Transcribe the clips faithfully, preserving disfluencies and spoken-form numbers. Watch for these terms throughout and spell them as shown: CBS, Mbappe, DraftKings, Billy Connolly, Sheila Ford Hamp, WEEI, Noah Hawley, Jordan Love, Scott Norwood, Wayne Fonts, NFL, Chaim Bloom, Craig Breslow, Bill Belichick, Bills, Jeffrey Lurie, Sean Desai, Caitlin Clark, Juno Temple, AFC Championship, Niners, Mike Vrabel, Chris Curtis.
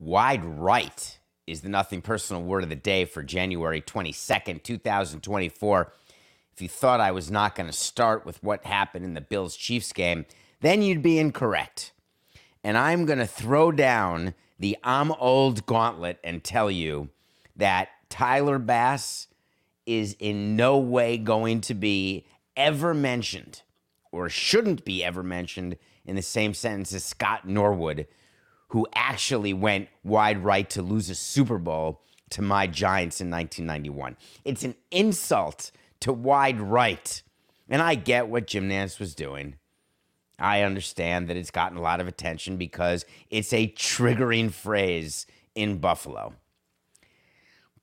Wide right is the nothing personal word of the day for January twenty-second, twenty twenty-four. If you thought I was not going to start with what happened in the Bills-Chiefs game, then you'd be incorrect. And I'm going to throw down the I'm old gauntlet and tell you that Tyler Bass is in no way going to be ever mentioned, or shouldn't be ever mentioned, in the same sentence as Scott Norwood, who actually went wide right to lose a Super Bowl to my Giants in nineteen ninety-one. It's an insult to wide right. And I get what Jim Nantz was doing. I understand that it's gotten a lot of attention because it's a triggering phrase in Buffalo.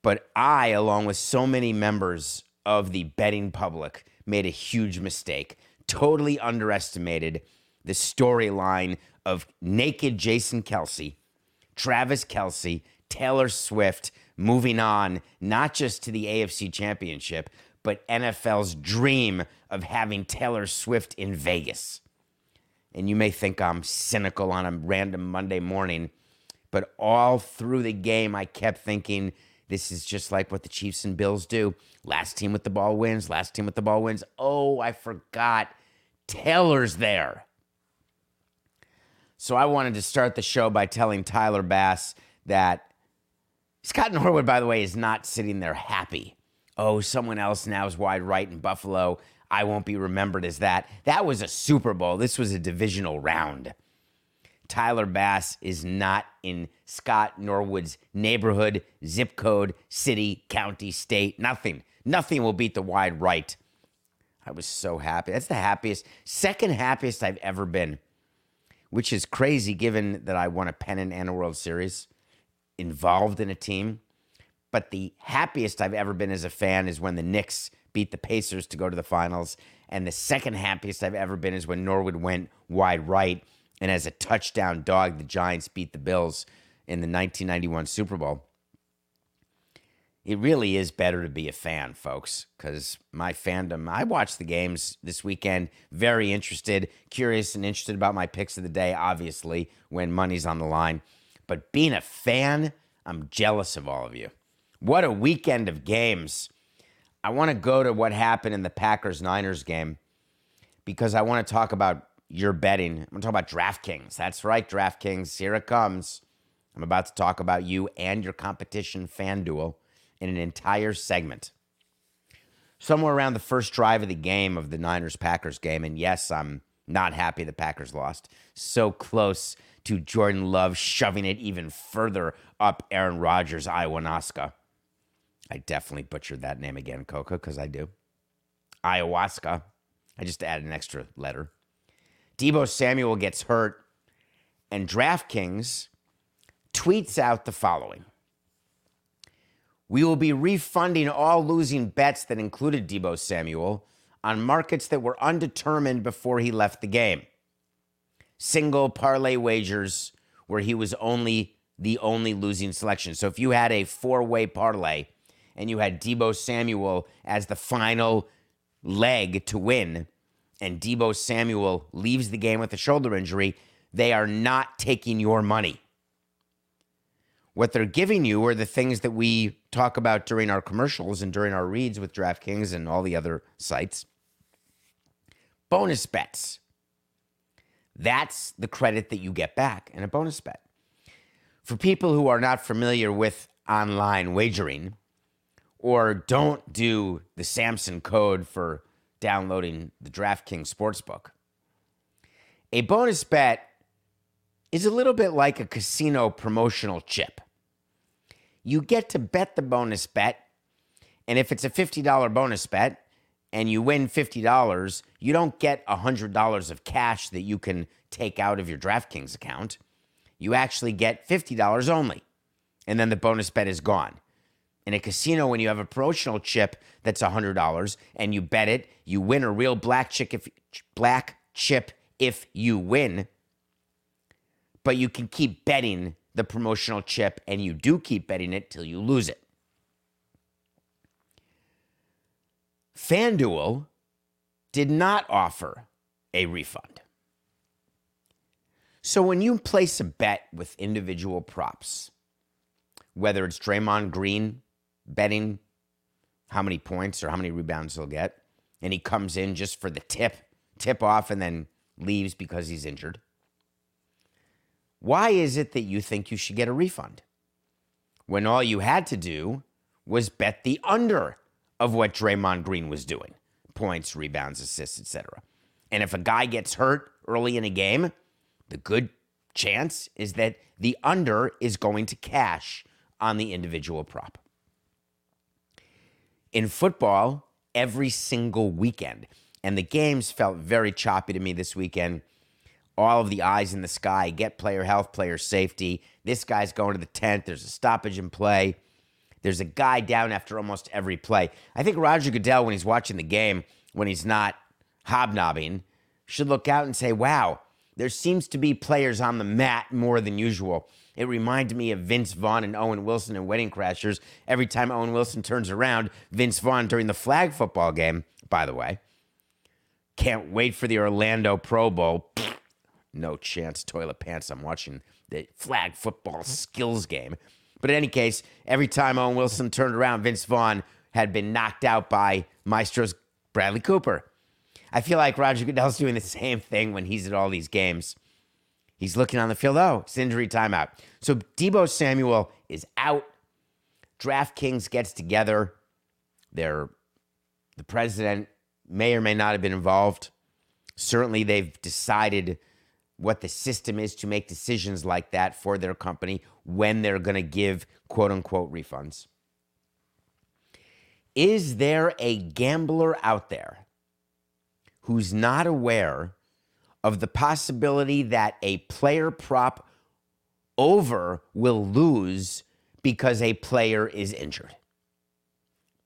But I, along with so many members of the betting public, made a huge mistake, totally underestimated the storyline of naked Jason Kelce, Travis Kelce, Taylor Swift, moving on, not just to the A F C Championship, but N F L's dream of having Taylor Swift in Vegas. And you may think I'm cynical on a random Monday morning, but all through the game, I kept thinking, this is just like what the Chiefs and Bills do. Last team with the ball wins, last team with the ball wins. Oh, I forgot, Taylor's there. So I wanted to start the show by telling Tyler Bass that Scott Norwood, by the way, is not sitting there happy. Oh, someone else now is wide right in Buffalo. I won't be remembered as that. That was a Super Bowl. This was a divisional round. Tyler Bass is not in Scott Norwood's neighborhood, zip code, city, county, state, nothing. Nothing will beat the wide right. I was so happy. That's the happiest, second happiest I've ever been, which is crazy given that I won a pennant and a World Series, involved in a team. But the happiest I've ever been as a fan is when the Knicks beat the Pacers to go to the finals. And the second happiest I've ever been is when Norwood went wide right, and as a touchdown dog, the Giants beat the Bills in the nineteen ninety-one Super Bowl. It really is better to be a fan, folks, because my fandom, I watched the games this weekend, very interested, curious and interested about my picks of the day, obviously, when money's on the line. But being a fan, I'm jealous of all of you. What a weekend of games. I want to go to what happened in the Packers-Niners game because I want to talk about your betting. I'm going to talk about DraftKings. That's right, DraftKings. Here it comes. I'm about to talk about you and your competition, FanDuel, in an entire segment. Somewhere around the first drive of the game, of the Niners-Packers game, and yes, I'm not happy the Packers lost. So close to Jordan Love shoving it even further up Aaron Rodgers' ayahuasca. I definitely butchered that name again, Coca, because I do. Ayahuasca. I just added an extra letter. Deebo Samuel gets hurt, and DraftKings tweets out the following. We will be refunding all losing bets that included Deebo Samuel on markets that were undetermined before he left the game. Single parlay wagers where he was only the only losing selection. So if you had a four-way parlay and you had Deebo Samuel as the final leg to win, and Deebo Samuel leaves the game with a shoulder injury, they are not taking your money. What they're giving you are the things that we talk about during our commercials and during our reads with DraftKings and all the other sites. Bonus bets. That's the credit that you get back in a bonus bet. For people who are not familiar with online wagering or don't do the Samson code for downloading the DraftKings Sportsbook. A bonus bet is a little bit like a casino promotional chip. You get to bet the bonus bet, and if it's a fifty dollars bonus bet and you win fifty dollars, you don't get one hundred dollars of cash that you can take out of your DraftKings account. You actually get fifty dollars only, and then the bonus bet is gone. In a casino, when you have a promotional chip that's one hundred dollars and you bet it, you win a real black chip if, black chip if you win, but you can keep betting the promotional chip, and you do keep betting it till you lose it. FanDuel did not offer a refund. So when you place a bet with individual props, whether it's Draymond Green betting how many points or how many rebounds he'll get, and he comes in just for the tip, tip off, and then leaves because he's injured, why is it that you think you should get a refund when all you had to do was bet the under of what Draymond Green was doing? Points, rebounds, assists, et cetera. And if a guy gets hurt early in a game, the good chance is that the under is going to cash on the individual prop. In football, every single weekend, and the games felt very choppy to me this weekend, all of the eyes in the sky, get player health, player safety, this guy's going to the tent, there's a stoppage in play, there's a guy down after almost every play. I think Roger Goodell, when he's watching the game, when he's not hobnobbing, should look out and say, wow, there seems to be players on the mat more than usual. It reminded me of Vince Vaughn and Owen Wilson in Wedding Crashers. Every time Owen Wilson turns around, Vince Vaughn during the flag football game, by the way. Can't wait for the Orlando Pro Bowl. Pfft, no chance, toilet pants. I'm watching the flag football skills game. But in any case, every time Owen Wilson turned around, Vince Vaughn had been knocked out by Maestro's Bradley Cooper. I feel like Roger Goodell's doing the same thing when he's at all these games. He's looking on the field. Oh, it's injury timeout. So Deebo Samuel is out. DraftKings gets together. They're, the president may or may not have been involved. Certainly they've decided what the system is to make decisions like that for their company when they're going to give quote-unquote refunds. Is there a gambler out there who's not aware of the possibility that a player prop over will lose because a player is injured?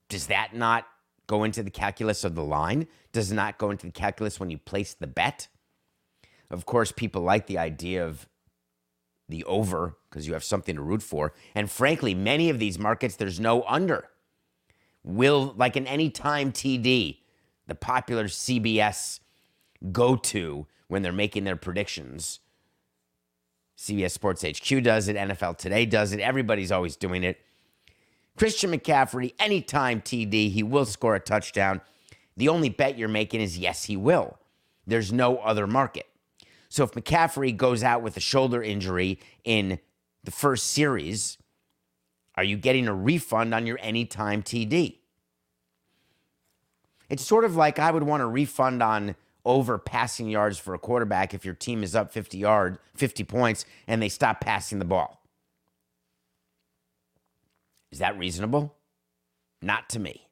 Does that not go into the calculus of the line? Does it not go into the calculus when you place the bet? Of course, people like the idea of the over because you have something to root for. And frankly, many of these markets, there's no under. Will, like an anytime T D, the popular C B S go-to when they're making their predictions. C B S Sports H Q does it. N F L Today does it. Everybody's always doing it. Christian McCaffrey, anytime T D, he will score a touchdown. The only bet you're making is yes, he will. There's no other market. So if McCaffrey goes out with a shoulder injury in the first series, are you getting a refund on your anytime T D? It's sort of like I would want a refund on over passing yards for a quarterback if your team is up fifty yards, fifty points, and they stop passing the ball. Is that reasonable? Not to me.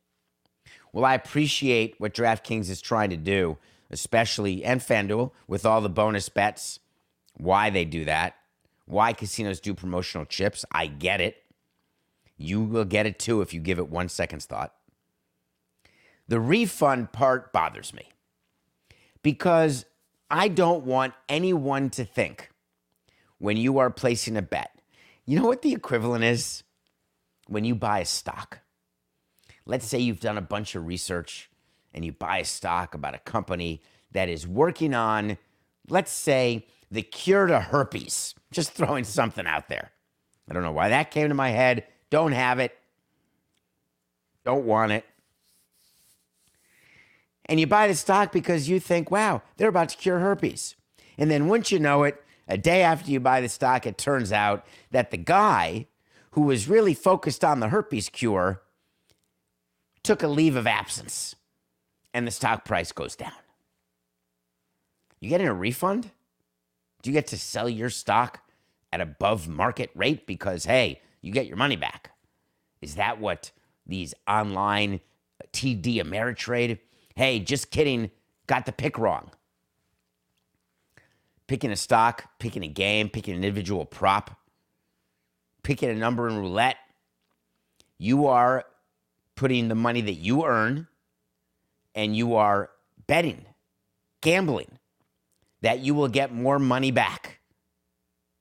Well, I appreciate what DraftKings is trying to do, especially, and FanDuel, with all the bonus bets, why they do that, why casinos do promotional chips. I get it. You will get it too if you give it one second's thought. The refund part bothers me because I don't want anyone to think when you are placing a bet, you know what the equivalent is when you buy a stock? Let's say you've done a bunch of research and you buy a stock about a company that is working on, let's say, the cure to herpes. Just throwing something out there. I don't know why that came to my head. Don't have it. Don't want it. And you buy the stock because you think, wow, they're about to cure herpes. And then once you know it, a day after you buy the stock, it turns out that the guy who was really focused on the herpes cure took a leave of absence and the stock price goes down. You get in a refund? Do you get to sell your stock at above market rate because, hey, you get your money back? Is that what these online T D Ameritrade? Hey, just kidding, got the pick wrong. Picking a stock, picking a game, picking an individual prop, picking a number in roulette, you are putting the money that you earn and you are betting, gambling, that you will get more money back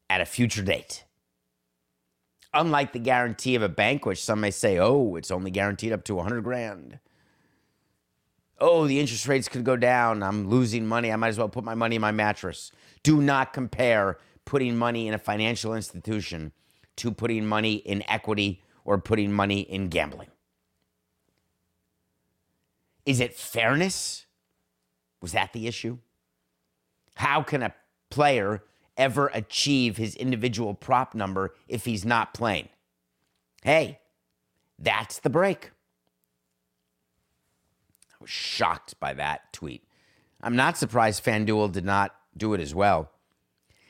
at a future date. Unlike the guarantee of a bank, which some may say, oh, it's only guaranteed up to one hundred grand. oh, the interest rates could go down, I'm losing money, I might as well put my money in my mattress. Do not compare putting money in a financial institution to putting money in equity or putting money in gambling. Is it fairness? Was that the issue? How can a player ever achieve his individual prop number if he's not playing? Hey, that's the break. I was shocked by that tweet. I'm not surprised FanDuel did not do it as well.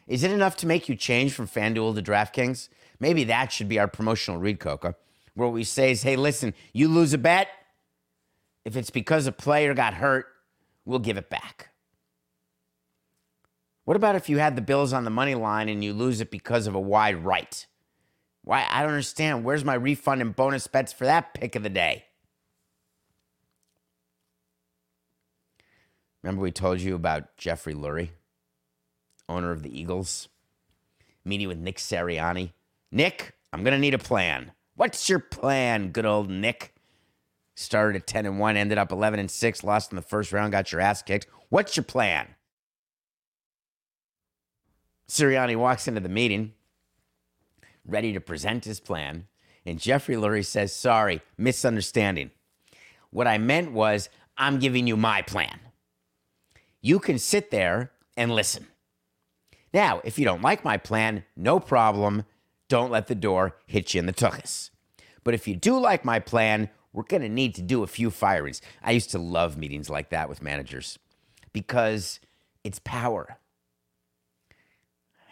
Is it enough to make you change from FanDuel to DraftKings? Maybe that should be our promotional read, Coca, where what we say is, hey, listen, you lose a bet, if it's because a player got hurt, we'll give it back. What about if you had the Bills on the money line and you lose it because of a wide right? Why? I don't understand. Where's my refund and bonus bets for that pick of the day? Remember we told you about Jeffrey Lurie, owner of the Eagles, meeting with Nick Sirianni. Nick, I'm going to need a plan. What's your plan, good old Nick? Started at ten and one, ended up eleven and six, lost in the first round, got your ass kicked. What's your plan? Sirianni walks into the meeting, ready to present his plan, and Jeffrey Lurie says, sorry, misunderstanding. What I meant was, I'm giving you my plan. You can sit there and listen. Now, if you don't like my plan, no problem. Don't let the door hit you in the tuchus. But if you do like my plan, we're going to need to do a few firings. I used to love meetings like that with managers because it's power.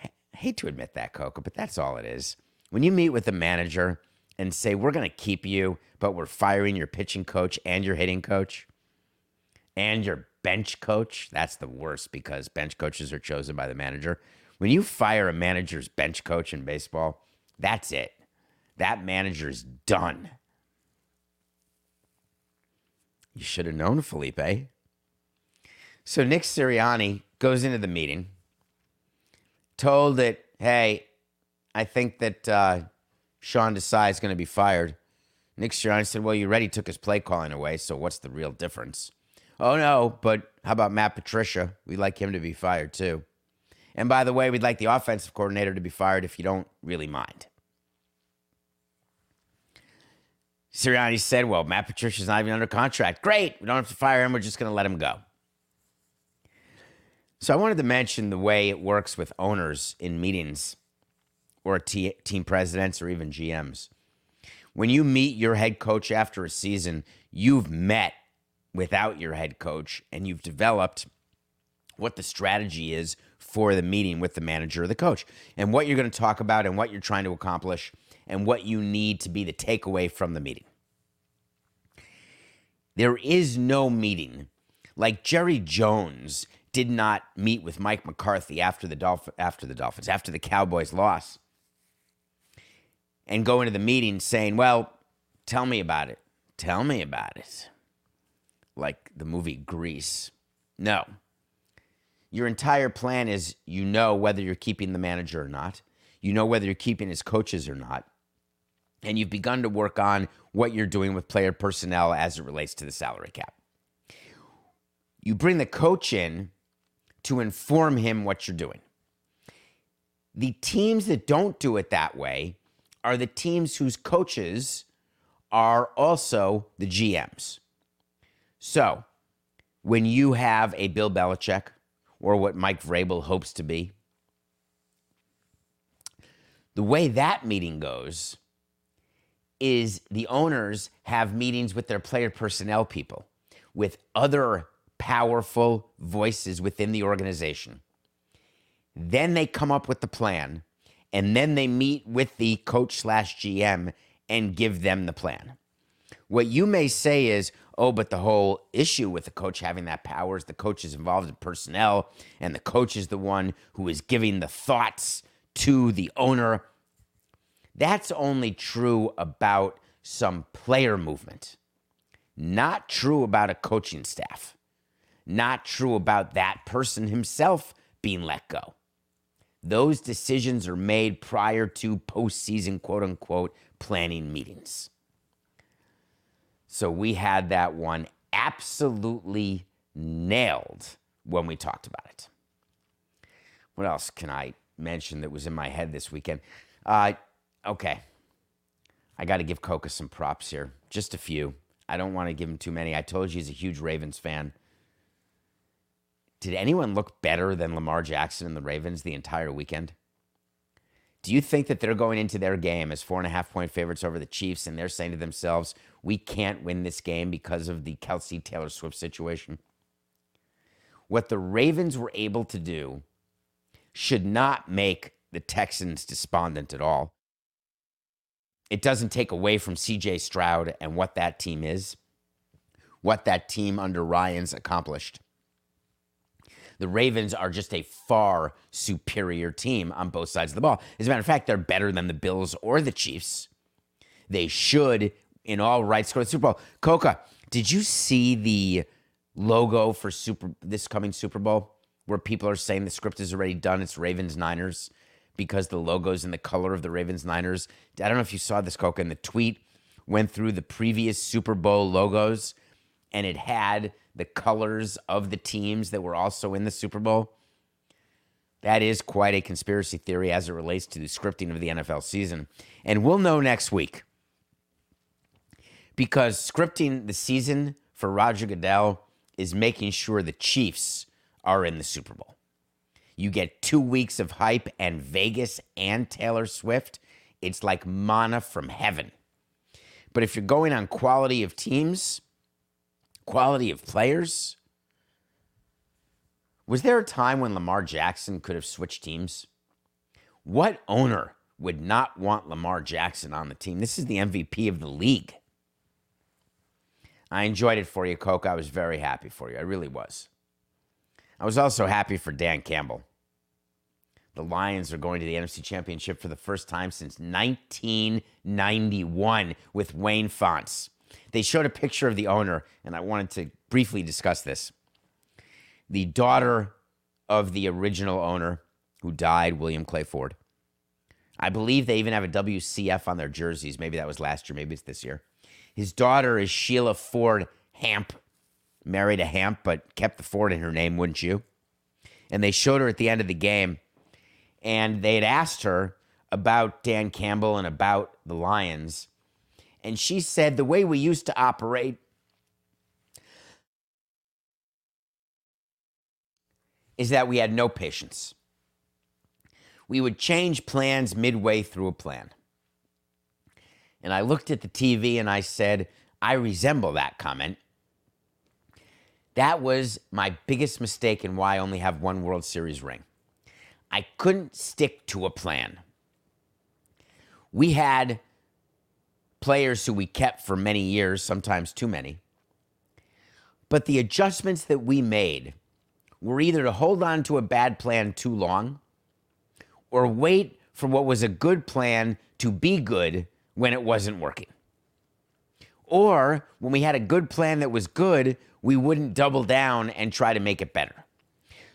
I hate to admit that, Coco, but that's all it is. When you meet with a manager and say, we're going to keep you, but we're firing your pitching coach and your hitting coach and your bench coach. That's the worst because bench coaches are chosen by the manager. When you fire a manager's bench coach in baseball, that's it. That manager's done. You should have known, Felipe. So Nick Sirianni goes into the meeting, told it, hey, I think that uh, Sean Desai is going to be fired. Nick Sirianni said, well, you already took his play calling away, so what's the real difference? Oh, no, but how about Matt Patricia? We'd like him to be fired, too. And by the way, we'd like the offensive coordinator to be fired if you don't really mind. Sirianni said, well, Matt Patricia's not even under contract. Great. We don't have to fire him. We're just going to let him go. So I wanted to mention the way it works with owners in meetings or t- team presidents or even G Ms. When you meet your head coach after a season, you've met without your head coach and you've developed what the strategy is for the meeting with the manager or the coach and what you're going to talk about and what you're trying to accomplish and what you need to be the takeaway from the meeting. There is no meeting. Like Jerry Jones did not meet with Mike McCarthy after the Dolph- after the Dolphins, after the Cowboys loss, and go into the meeting saying, well, tell me about it. Tell me about it. Like the movie Grease. No. Your entire plan is you know whether you're keeping the manager or not. You know whether you're keeping his coaches or not. And you've begun to work on what you're doing with player personnel as it relates to the salary cap. You bring the coach in to inform him what you're doing. The teams that don't do it that way are the teams whose coaches are also the G Ms. So when you have a Bill Belichick or what Mike Vrabel hopes to be, the way that meeting goes is the owners have meetings with their player personnel people, with other powerful voices within the organization. Then they come up with the plan, and then they meet with the coach slash G M and give them the plan. What you may say is, oh, but the whole issue with the coach having that power is the coach is involved in personnel, and the coach is the one who is giving the thoughts to the owner. That's only true about some player movement. Not true about a coaching staff. Not true about that person himself being let go. Those decisions are made prior to postseason, quote unquote, planning meetings. So we had that one absolutely nailed when we talked about it. What else can I mention that was in my head this weekend? Uh, okay. I got to give Coca some props here. Just a few. I don't want to give him too many. I told you he's a huge Ravens fan. Did anyone look better than Lamar Jackson and the Ravens the entire weekend? Do you think that they're going into their game as four and a half point favorites over the Chiefs and they're saying to themselves, we can't win this game because of the Kelce Taylor Swift situation? What the Ravens were able to do should not make the Texans despondent at all. It doesn't take away from C J Stroud and what that team is, what that team under Ryan's accomplished. The Ravens are just a far superior team on both sides of the ball. As a matter of fact, they're better than the Bills or the Chiefs. They should, in all rights, go to the Super Bowl. Coca, did you see the logo for Super this coming Super Bowl where people are saying the script is already done? It's Ravens Niners because the logo's in the color of the Ravens Niners. I don't know if you saw this, Coca, and the tweet went through the previous Super Bowl logos, and it had the colors of the teams that were also in the Super Bowl. That is quite a conspiracy theory as it relates to the scripting of the N F L season. And we'll know next week, because scripting the season for Roger Goodell is making sure the Chiefs are in the Super Bowl. You get two weeks of hype and Vegas and Taylor Swift. It's like manna from heaven. But if you're going on quality of teams, quality of players. Was there a time when Lamar Jackson could have switched teams? What owner would not want Lamar Jackson on the team? This is the M V P of the league. I enjoyed it for you, Coke. I was very happy for you. I really was. I was also happy for Dan Campbell. The Lions are going to the N F C Championship for the first time since nineteen ninety-one with Wayne Fonts. They showed a picture of the owner, and I wanted to briefly discuss this. The daughter of the original owner who died, William Clay Ford. I believe they even have a W C F on their jerseys. Maybe that was last year. Maybe it's this year. His daughter is Sheila Ford Hamp, married a Hamp, but kept the Ford in her name, wouldn't you? And they showed her at the end of the game, and they had asked her about Dan Campbell and about the Lions. And she said, the way we used to operate is that we had no patience. We would change plans midway through a plan. And I looked at the T V and I said, I resemble that comment. That was my biggest mistake and why I only have one World Series ring. I couldn't stick to a plan. We had players who we kept for many years, sometimes too many. But the adjustments that we made were either to hold on to a bad plan too long or wait for what was a good plan to be good when it wasn't working. Or when we had a good plan that was good, we wouldn't double down and try to make it better.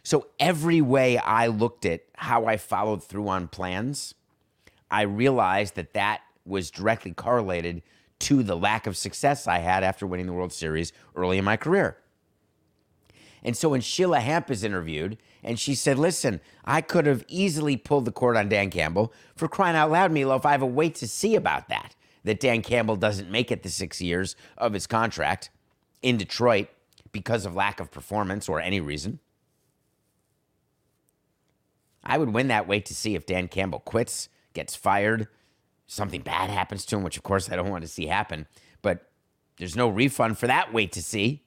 So every way I looked at how I followed through on plans, I realized that that was directly correlated to the lack of success I had after winning the World Series early in my career. And so when Sheila Hamp is interviewed, and she said, listen, I could have easily pulled the cord on Dan Campbell. For crying out loud, Meatloaf, I have a wait to see about that, that Dan Campbell doesn't make it the six years of his contract in Detroit because of lack of performance or any reason. I would win that wait to see if Dan Campbell quits, gets fired, something bad happens to him, which, of course, I don't want to see happen. But there's no refund for that wait to see.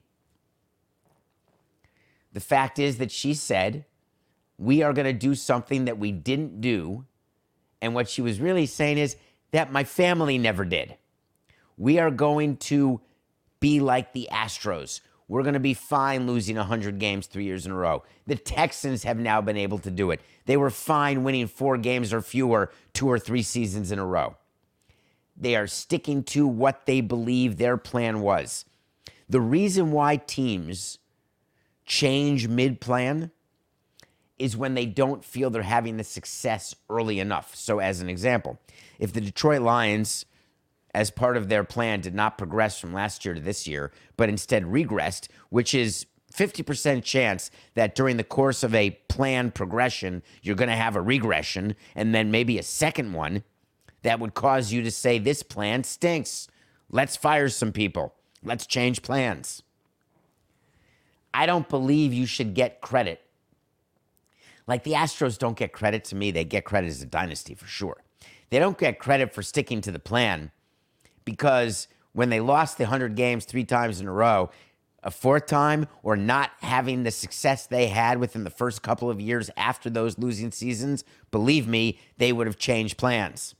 The fact is that she said, we are going to do something that we didn't do. And what she was really saying is that my family never did. We are going to be like the Astros. We're going to be fine losing one hundred games three years in a row. The Texans have now been able to do it. They were fine winning four games or fewer two or three seasons in a row. They are sticking to what they believe their plan was. The reason why teams change mid-plan is when they don't feel they're having the success early enough. So as an example, if the Detroit Lions as part of their plan did not progress from last year to this year, but instead regressed, which is fifty percent chance that during the course of a planned progression, you're going to have a regression and then maybe a second one that would cause you to say, this plan stinks. Let's fire some people. Let's change plans. I don't believe you should get credit. Like, the Astros don't get credit to me. They get credit as a dynasty for sure. They don't get credit for sticking to the plan because when they lost the one hundred games three times in a row, a fourth time, or not having the success they had within the first couple of years after those losing seasons, believe me, they would have changed plans.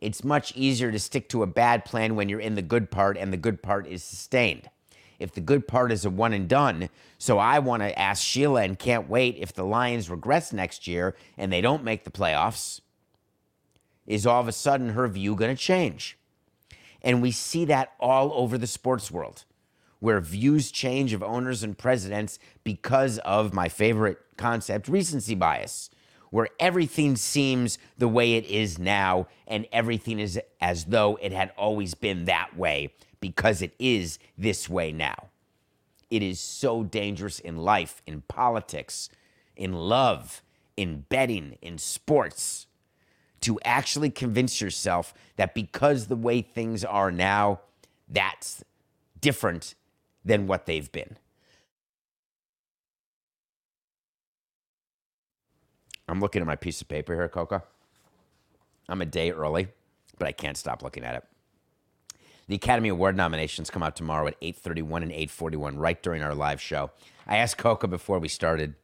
It's much easier to stick to a bad plan when you're in the good part and the good part is sustained. If the good part is a one and done, so I want to ask Sheila and can't wait if the Lions regress next year and they don't make the playoffs, is all of a sudden her view going to change? And we see that all over the sports world, where views change of owners and presidents because of my favorite concept, recency bias, where everything seems the way it is now and everything is as though it had always been that way because it is this way now. It is so dangerous in life, in politics, in love, in betting, in sports, to actually convince yourself that because the way things are now, that's different than what they've been. I'm looking at my piece of paper here, Coca. I'm a day early, but I can't stop looking at it. The Academy Award nominations come out tomorrow at eight thirty-one and eight forty-one, right during our live show. I asked Coca before we started,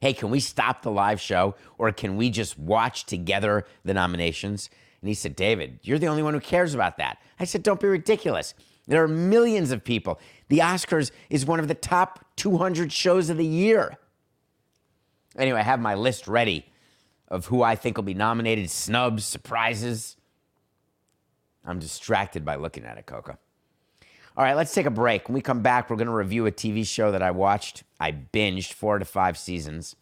hey, can we stop the live show or can we just watch together the nominations? And he said, David, you're the only one who cares about that. I said, don't be ridiculous. There are millions of people. The Oscars is one of the top two hundred shows of the year. Anyway, I have my list ready of who I think will be nominated, snubs, surprises. I'm distracted by looking at it, Coca. All right, let's take a break. When we come back, we're going to review a T V show that I watched. I binged four to five seasons.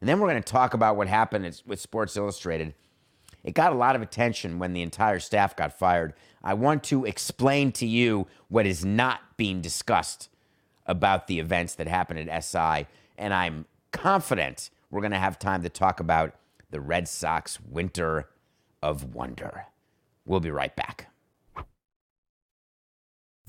And then we're going to talk about what happened with Sports Illustrated. It got a lot of attention when the entire staff got fired. I want to explain to you what is not being discussed about the events that happened at S I. And I'm confident we're going to have time to talk about the Red Sox winter of wonder. We'll be right back.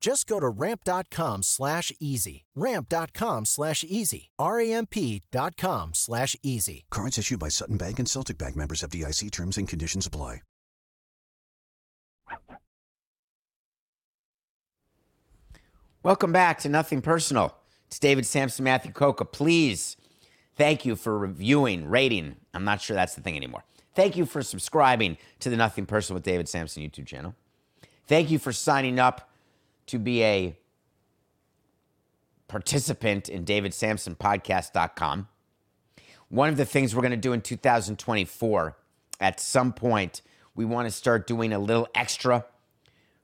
Just go to ramp.com slash easy. Ramp.com slash easy. R-A-M-P.com slash easy. Cards issued by Sutton Bank and Celtic Bank, members of F D I C. Terms and conditions apply. Welcome back to Nothing Personal. It's David Sampson, Matthew Coca. Please, thank you for reviewing, rating. I'm not sure that's the thing anymore. Thank you for subscribing to the Nothing Personal with David Sampson YouTube channel. Thank you for signing up to be a participant in david sampson podcast dot com. One of the things we're going to do in two thousand twenty-four, at some point, we want to start doing a little extra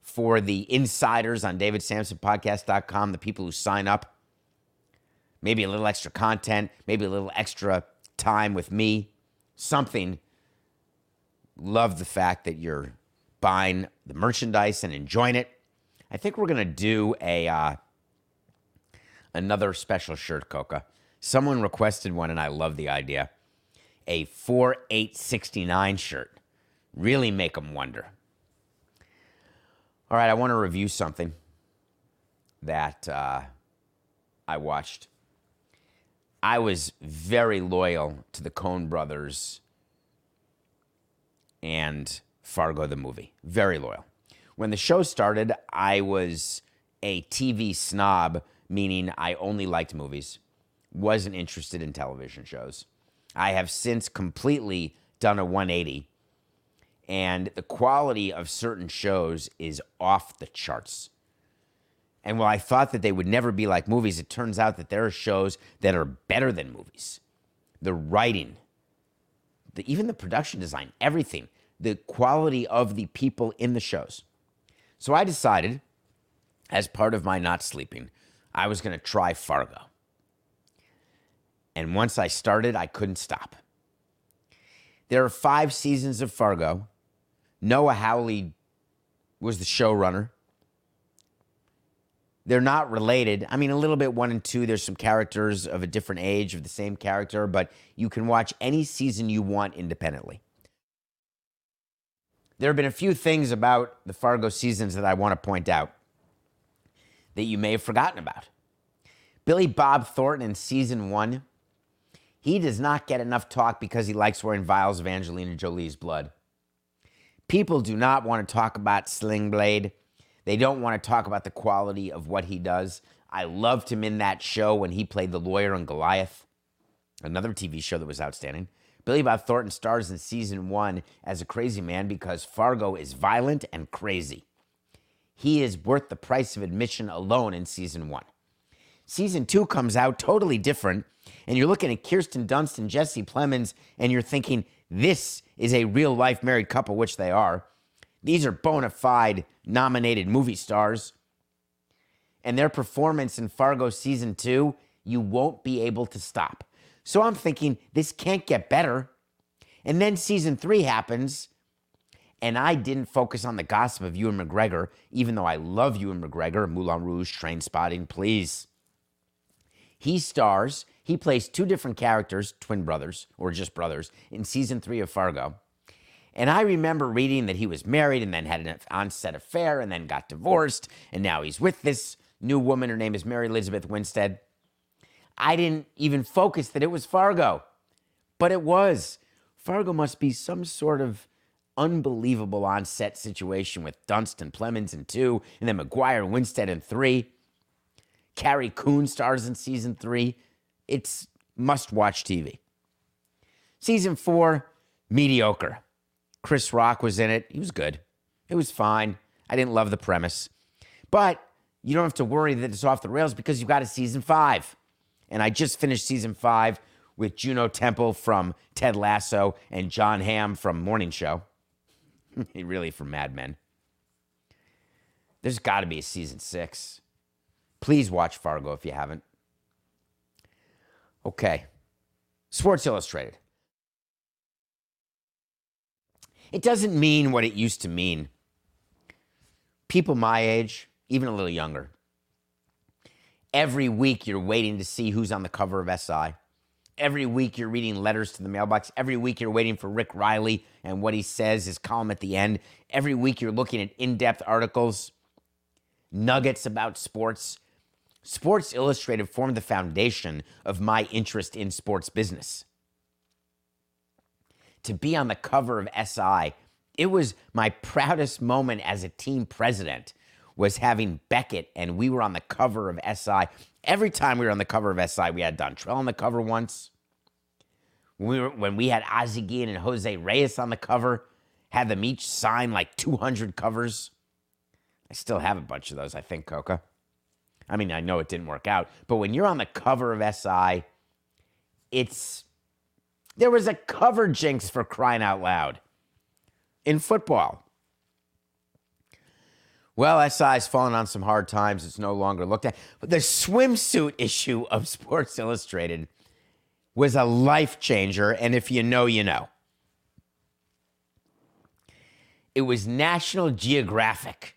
for the insiders on david sampson podcast dot com, the people who sign up. Maybe a little extra content, maybe a little extra time with me, something. Love the fact that you're buying the merchandise and enjoying it. I think we're going to do a uh, another special shirt, Coca. Someone requested one, and I love the idea. A four eight sixty-nine shirt. Really make them wonder. All right, I want to review something that uh, I watched. I was very loyal to the Coen brothers and Fargo the movie. Very loyal. When the show started, I was a T V snob, meaning I only liked movies, wasn't interested in television shows. I have since completely done a one eighty, and the quality of certain shows is off the charts. And while I thought that they would never be like movies, it turns out that there are shows that are better than movies. The writing, the, even the production design, everything, the quality of the people in the shows. So I decided, as part of my not sleeping, I was going to try Fargo. And once I started, I couldn't stop. There are five seasons of Fargo. Noah Hawley was the showrunner. They're not related. I mean, a little bit one and two. There's some characters of a different age of the same character, but you can watch any season you want independently. There have been a few things about the Fargo seasons that I want to point out that you may have forgotten about. Billy Bob Thornton in season one, he does not get enough talk because he likes wearing vials of Angelina Jolie's blood. People do not want to talk about Sling Blade. They don't want to talk about the quality of what he does. I loved him in that show when he played the lawyer on Goliath, another T V show that was outstanding. Billy Bob Thornton stars in season one as a crazy man because Fargo is violent and crazy. He is worth the price of admission alone in season one. Season two comes out totally different, and you're looking at Kirsten Dunst and Jesse Plemons, and you're thinking, this is a real-life married couple, which they are. These are bona fide nominated movie stars. And their performance in Fargo season two, you won't be able to stop. So I'm thinking, this can't get better. And then season three happens, and I didn't focus on the gossip of Ewan McGregor, even though I love Ewan McGregor, Moulin Rouge, Train Spotting, please. He stars, he plays two different characters, twin brothers, or just brothers, in season three of Fargo. And I remember reading that he was married and then had an on-set affair and then got divorced, and now he's with this new woman. Her name is Mary Elizabeth Winstead. I didn't even focus that it was Fargo, but it was. Fargo must be some sort of unbelievable on-set situation with Dunst and Plemons in two, and then McGuire and Winstead in three. Carrie Coon stars in season three. It's must-watch T V. Season four, mediocre. Chris Rock was in it. He was good. It was fine. I didn't love the premise. But you don't have to worry that it's off the rails because you've got a season five. And I just finished season five with Juno Temple from Ted Lasso and John Hamm from Morning Show. Really, from Mad Men. There's got to be a season six. Please watch Fargo if you haven't. Okay. Sports Illustrated. It doesn't mean what it used to mean. People my age, even a little younger, every week you're waiting to see who's on the cover of S I. Every week you're reading letters to the mailbox. Every week you're waiting for Rick Riley and what he says, his column at the end. Every week you're looking at in-depth articles, nuggets about sports. Sports Illustrated formed the foundation of my interest in sports business. To be on the cover of S I, it was my proudest moment as a team president, was having Beckett, and we were on the cover of S I. Every time we were on the cover of S I, we had Dontrell on the cover once. We were, when we had Ozzie Guillen and Jose Reyes on the cover, had them each sign like two hundred covers. I still have a bunch of those, I think, Coca. I mean, I know it didn't work out, but when you're on the cover of S I, it's... There was a cover jinx, for crying out loud, in football. Well, S I's fallen on some hard times. It's no longer looked at. But the swimsuit issue of Sports Illustrated was a life changer, and if you know, you know. It was National Geographic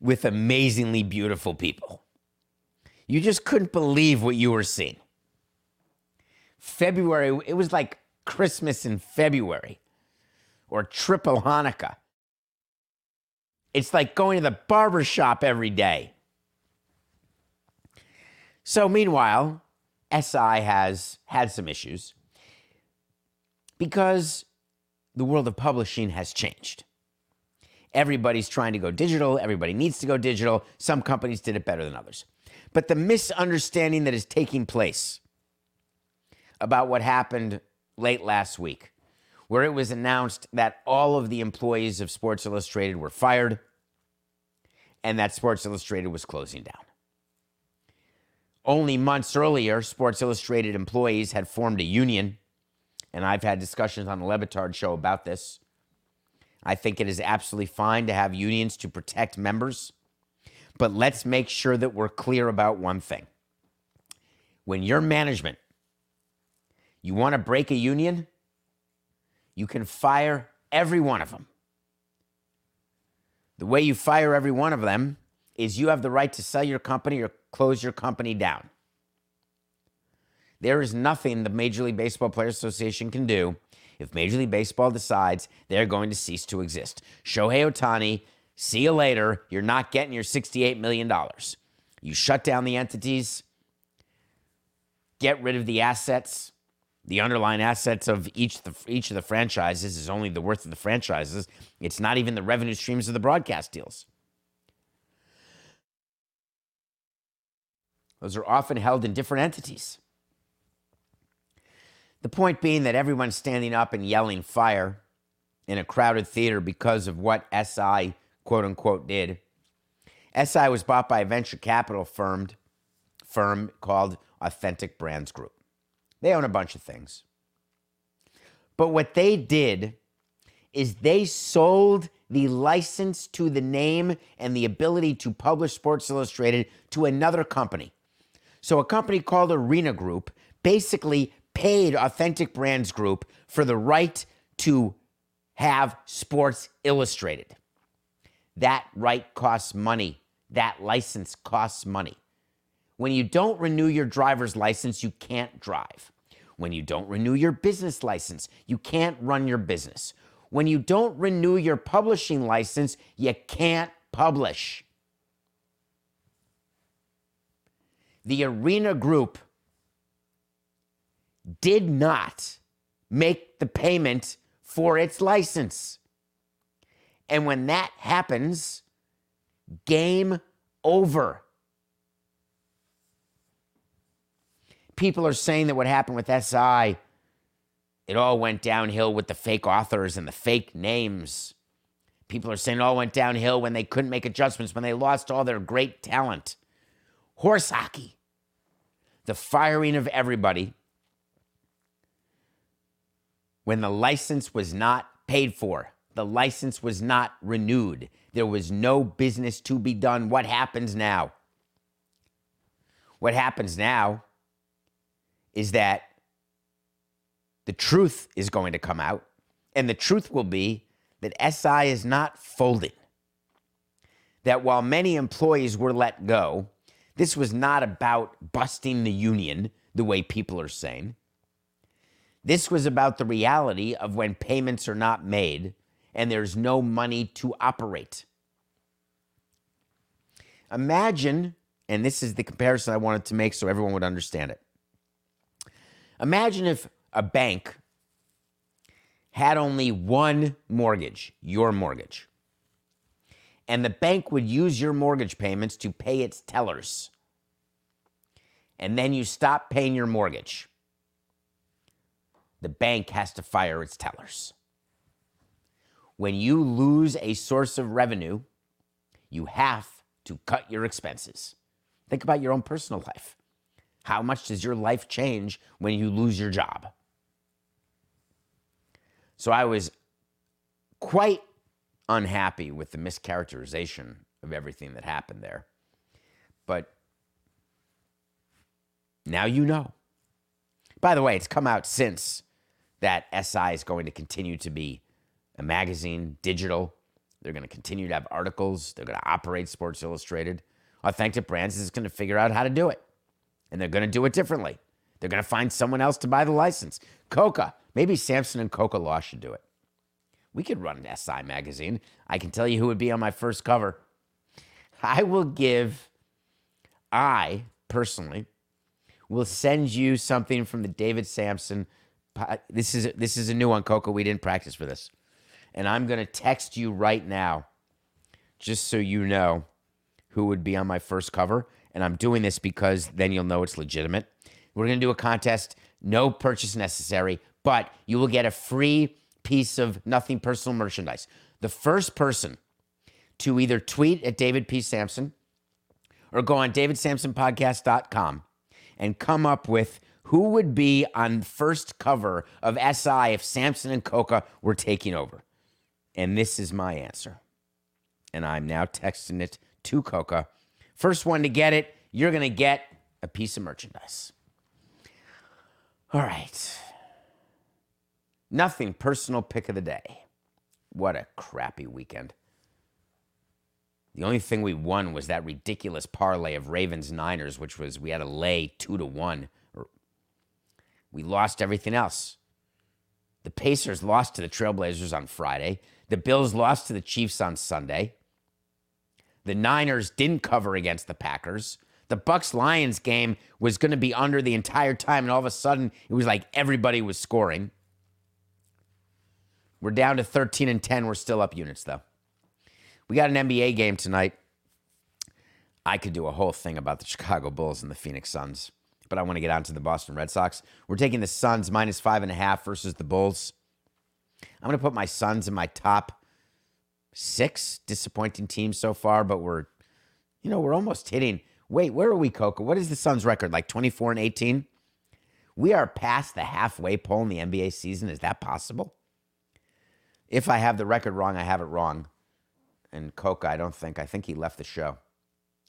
with amazingly beautiful people. You just couldn't believe what you were seeing. February, it was like Christmas in February or triple Hanukkah. It's like going to the barber shop every day. So meanwhile, S I has had some issues because the world of publishing has changed. Everybody's trying to go digital. Everybody needs to go digital. Some companies did it better than others. But the misunderstanding that is taking place about what happened late last week, where it was announced that all of the employees of Sports Illustrated were fired and that Sports Illustrated was closing down. Only months earlier, Sports Illustrated employees had formed a union, and I've had discussions on the Le Batard show about this. I think it is absolutely fine to have unions to protect members, but let's make sure that we're clear about one thing. When you're management, you want to break a union, you can fire every one of them. The way you fire every one of them is you have the right to sell your company or close your company down. There is nothing the Major League Baseball Players Association can do if Major League Baseball decides they're going to cease to exist. Shohei Ohtani, see you later. You're not getting your sixty-eight million dollars. You shut down the entities, get rid of the assets. The underlying assets of each, the, each of the franchises is only the worth of the franchises. It's not even the revenue streams of the broadcast deals. Those are often held in different entities. The point being that everyone's standing up and yelling fire in a crowded theater because of what S I, quote unquote, did. S I was bought by a venture capital firm, firm called Authentic Brands Group. They own a bunch of things. But what they did is they sold the license to the name and the ability to publish Sports Illustrated to another company. So a company called Arena Group basically paid Authentic Brands Group for the right to have Sports Illustrated. That right costs money. That license costs money. When you don't renew your driver's license, you can't drive. When you don't renew your business license, you can't run your business. When you don't renew your publishing license, you can't publish. The Arena Group did not make the payment for its license. And when that happens, game over. People are saying that what happened with S I, it all went downhill with the fake authors and the fake names. People are saying it all went downhill when they couldn't make adjustments, when they lost all their great talent. Horse hockey. The firing of everybody when the license was not paid for, the license was not renewed, there was no business to be done. What happens now? What happens now is that the truth is going to come out, and the truth will be that S I is not folding. That while many employees were let go, this was not about busting the union the way people are saying. This was about the reality of when payments are not made and there's no money to operate. Imagine, and this is the comparison I wanted to make so everyone would understand it. Imagine if a bank had only one mortgage, your mortgage, and the bank would use your mortgage payments to pay its tellers, and then you stop paying your mortgage. The bank has to fire its tellers. When you lose a source of revenue, you have to cut your expenses. Think about your own personal life. How much does your life change when you lose your job? So I was quite unhappy with the mischaracterization of everything that happened there. But now you know. By the way, it's come out since that S I is going to continue to be a magazine, digital. They're going to continue to have articles. They're going to operate Sports Illustrated. Authentic Brands is going to figure out how to do it. And they're going to do it differently. They're going to find someone else to buy the license. Coca. Maybe Samson and Coca Law should do it. We could run an S I magazine. I can tell you who would be on my first cover. I will give, I personally, We'll send you something from the David Sampson. This is this is a new one, Coco. We didn't practice for this. And I'm going to text you right now just so you know who would be on my first cover. And I'm doing this because then you'll know it's legitimate. We're going to do a contest. No purchase necessary, but you will get a free piece of nothing personal merchandise. The first person to either tweet at David P. Sampson or go on david sampson podcast dot com and come up with who would be on first cover of S I if Sampson and Coca were taking over. And this is my answer. And I'm now texting it to Coca. First one to get it, you're going to get a piece of merchandise. All right. Nothing personal pick of the day. What a crappy weekend. The only thing we won was that ridiculous parlay of Ravens-Niners, which was we had a lay two to one. We lost everything else. The Pacers lost to the Trailblazers on Friday. The Bills lost to the Chiefs on Sunday. The Niners didn't cover against the Packers. The Bucks-Lions game was going to be under the entire time, and all of a sudden, it was like everybody was scoring. We're down to thirteen and ten. We're still up units, though. We got an N B A game tonight. I could do a whole thing about the Chicago Bulls and the Phoenix Suns, but I want to get on to the Boston Red Sox. We're taking the Suns minus five and a half versus the Bulls. I'm going to put my Suns in my top six disappointing teams so far, but we're, you know, we're almost hitting. Wait, where are we, Coco? What is the Suns' record? Like twenty-four and eighteen? We are past the halfway pole in the N B A season. Is that possible? If I have the record wrong, I have it wrong. And Coco, I don't think. I think he left the show.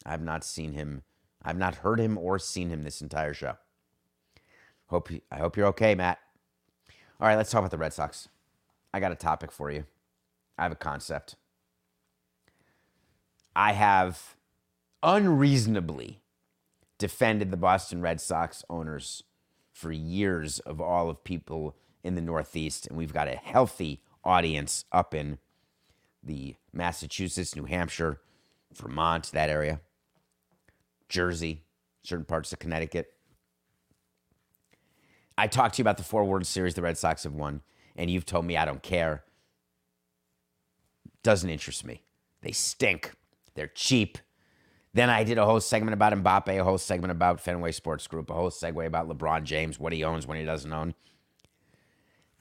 I've not seen him. I've not heard him or seen him this entire show. Hope I hope you're okay, Matt. All right, let's talk about the Red Sox. I got a topic for you. I have a concept. I have unreasonably defended the Boston Red Sox owners for years of all of people in the Northeast, and we've got a healthy audience up in the Massachusetts, New Hampshire, Vermont, that area, Jersey, certain parts of Connecticut. I talked to you about the four World Series the Red Sox have won, and you've told me I don't care. Doesn't interest me. They stink. They're cheap. Then I did a whole segment about Mbappe, a whole segment about Fenway Sports Group, a whole segue about LeBron James, what he owns, what he doesn't own.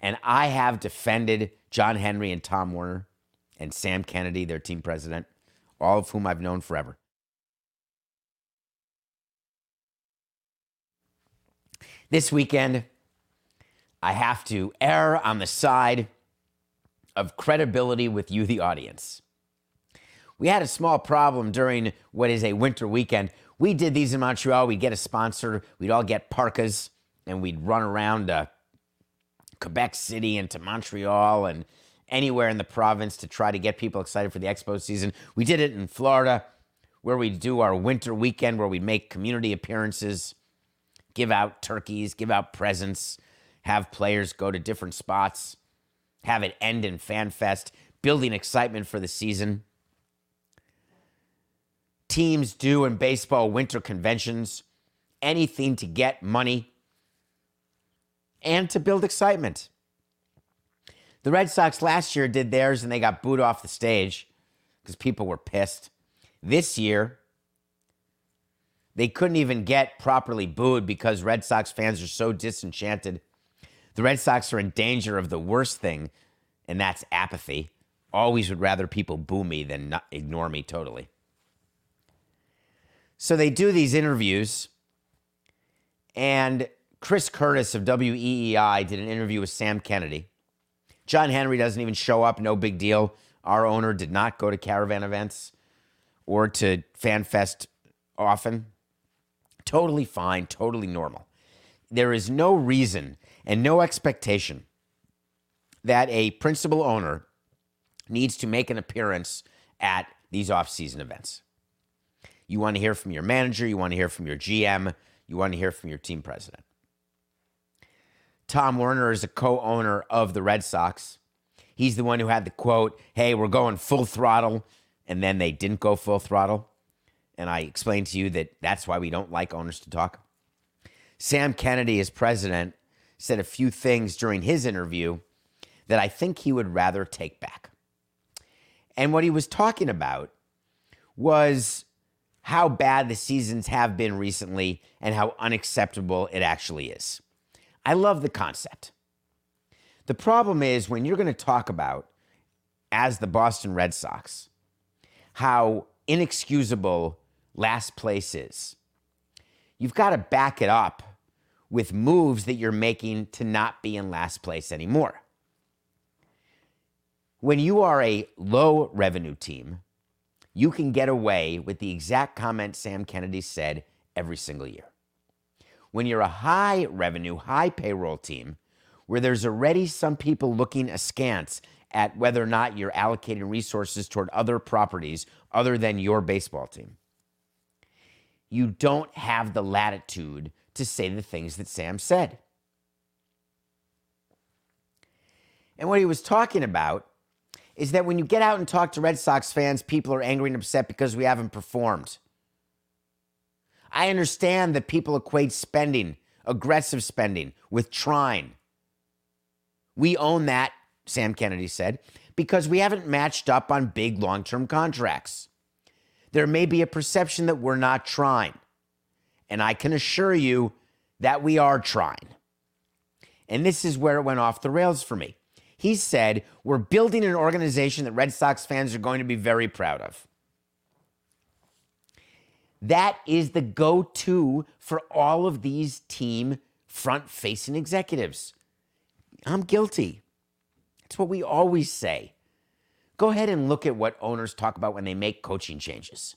And I have defended John Henry and Tom Werner and Sam Kennedy, their team president, all of whom I've known forever. This weekend, I have to err on the side of credibility with you, the audience. We had a small problem during what is a winter weekend. We did these in Montreal. We'd get a sponsor. We'd all get parkas, and we'd run around to Quebec City and to Montreal and anywhere in the province to try to get people excited for the expo season. We did it in Florida, where we do our winter weekend, where we make community appearances, give out turkeys, give out presents, have players go to different spots, have it end in Fan Fest, building excitement for the season. Teams do in baseball winter conventions, anything to get money and to build excitement. The Red Sox last year did theirs and they got booed off the stage because people were pissed. This year, they couldn't even get properly booed because Red Sox fans are so disenchanted. The Red Sox are in danger of the worst thing, and that's apathy. Always would rather people boo me than not ignore me totally. So they do these interviews, and Chris Curtis of W E E I did an interview with Sam Kennedy. John Henry doesn't even show up, no big deal. Our owner did not go to caravan events or to Fan Fest often. Totally fine, totally normal. There is no reason and no expectation that a principal owner needs to make an appearance at these off-season events. You want to hear from your manager. You want to hear from your G M. You want to hear from your team president. Tom Werner is a co-owner of the Red Sox. He's the one who had the quote, hey, we're going full throttle, and then they didn't go full throttle. And I explained to you that that's why we don't like owners to talk. Sam Kennedy, as president, said a few things during his interview that I think he would rather take back. And what he was talking about was how bad the seasons have been recently and how unacceptable it actually is. I love the concept. The problem is when you're going to talk about, as the Boston Red Sox, how inexcusable last place is, you've got to back it up with moves that you're making to not be in last place anymore. When you are a low revenue team, you can get away with the exact comment Sam Kennedy said every single year. When you're a high revenue, high payroll team, where there's already some people looking askance at whether or not you're allocating resources toward other properties other than your baseball team, you don't have the latitude to say the things that Sam said. And what he was talking about is that when you get out and talk to Red Sox fans, people are angry and upset because we haven't performed. I understand that people equate spending, aggressive spending, with trying. We own that, Sam Kennedy said, because we haven't matched up on big long-term contracts. There may be a perception that we're not trying, and I can assure you that we are trying. And this is where it went off the rails for me. He said, we're building an organization that Red Sox fans are going to be very proud of. That is the go-to for all of these team front-facing executives. I'm guilty. That's what we always say. Go ahead and look at what owners talk about when they make coaching changes,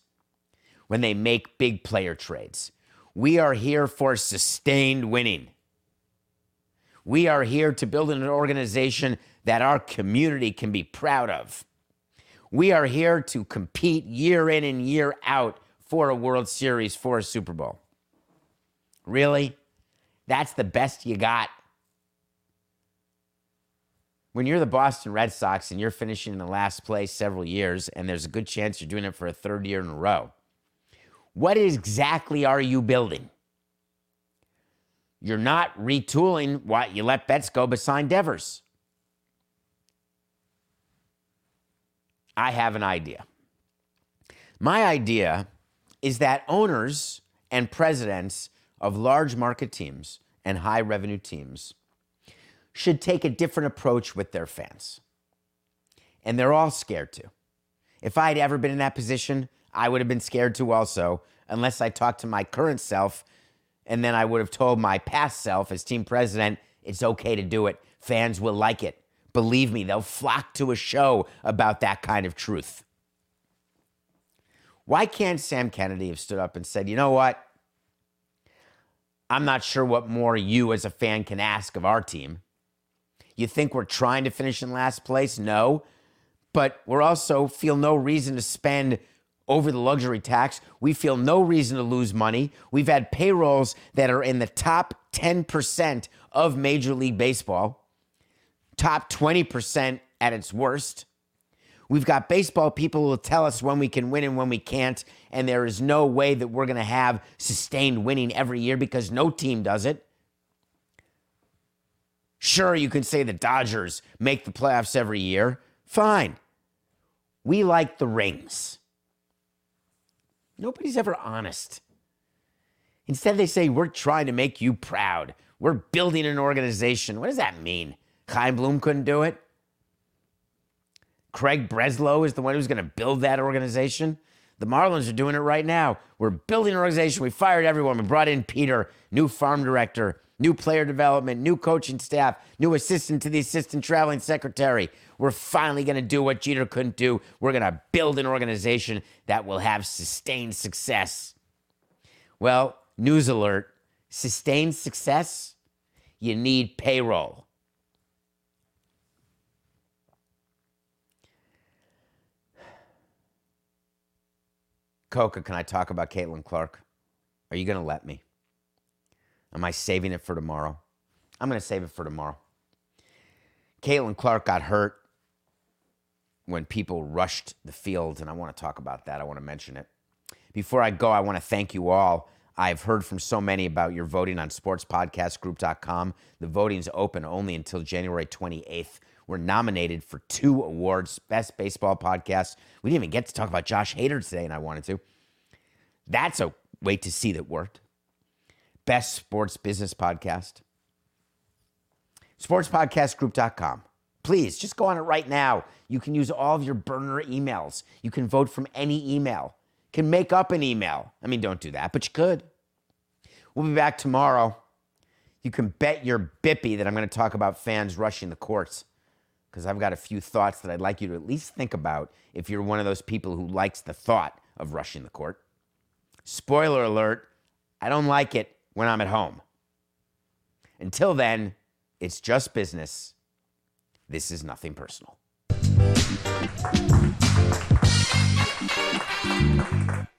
when they make big player trades. We are here for sustained winning. We are here to build an organization that our community can be proud of. We are here to compete year in and year out for a World Series, for a Super Bowl. Really? That's the best you got? When you're the Boston Red Sox and you're finishing in the last place several years, and there's a good chance you're doing it for a third year in a row, what exactly are you building? You're not retooling what you let Betts go, but signed Devers. I have an idea. My idea is that owners and presidents of large market teams and high revenue teams should take a different approach with their fans. And they're all scared to. If I had ever been in that position, I would have been scared to also, unless I talked to my current self, and then I would have told my past self as team president, it's okay to do it. Fans will like it. Believe me, they'll flock to a show about that kind of truth. Why can't Sam Kennedy have stood up and said, you know what? I'm not sure what more you as a fan can ask of our team. You think we're trying to finish in last place? No, but we're also feel no reason to spend over the luxury tax. We feel no reason to lose money. We've had payrolls that are in the top ten percent of Major League Baseball, top twenty percent at its worst. We've got baseball people who will tell us when we can win and when we can't, and there is no way that we're going to have sustained winning every year because no team does it. Sure, you can say the Dodgers make the playoffs every year. Fine. We like the rings. Nobody's ever honest. Instead, they say, we're trying to make you proud. We're building an organization. What does that mean? Chaim Bloom couldn't do it? Craig Breslow is the one who's going to build that organization. The Marlins are doing it right now. We're building an organization. We fired everyone. We brought in Peter, new farm director, new player development, new coaching staff, new assistant to the assistant traveling secretary. We're finally going to do what Jeter couldn't do. We're going to build an organization that will have sustained success. Well, news alert, sustained success, you need payroll. Coca, can I talk about Caitlin Clark? Are you going to let me? Am I saving it for tomorrow? I'm going to save it for tomorrow. Caitlin Clark got hurt when people rushed the field, and I want to talk about that. I want to mention it. Before I go, I want to thank you all. I've heard from so many about your voting on sports podcast group dot com. The voting's open only until January twenty-eighth. We're nominated for two awards, Best Baseball Podcast. We didn't even get to talk about Josh Hader today, and I wanted to. That's a way to see that worked. Best Sports Business Podcast. sports podcast group dot com. Please, just go on it right now. You can use all of your burner emails. You can vote from any email. Can make up an email. I mean, don't do that, but you could. We'll be back tomorrow. You can bet your bippy that I'm going to talk about fans rushing the courts, because I've got a few thoughts that I'd like you to at least think about if you're one of those people who likes the thought of rushing the court. Spoiler alert, I don't like it when I'm at home. Until then, it's just business. This is nothing personal. Thank you.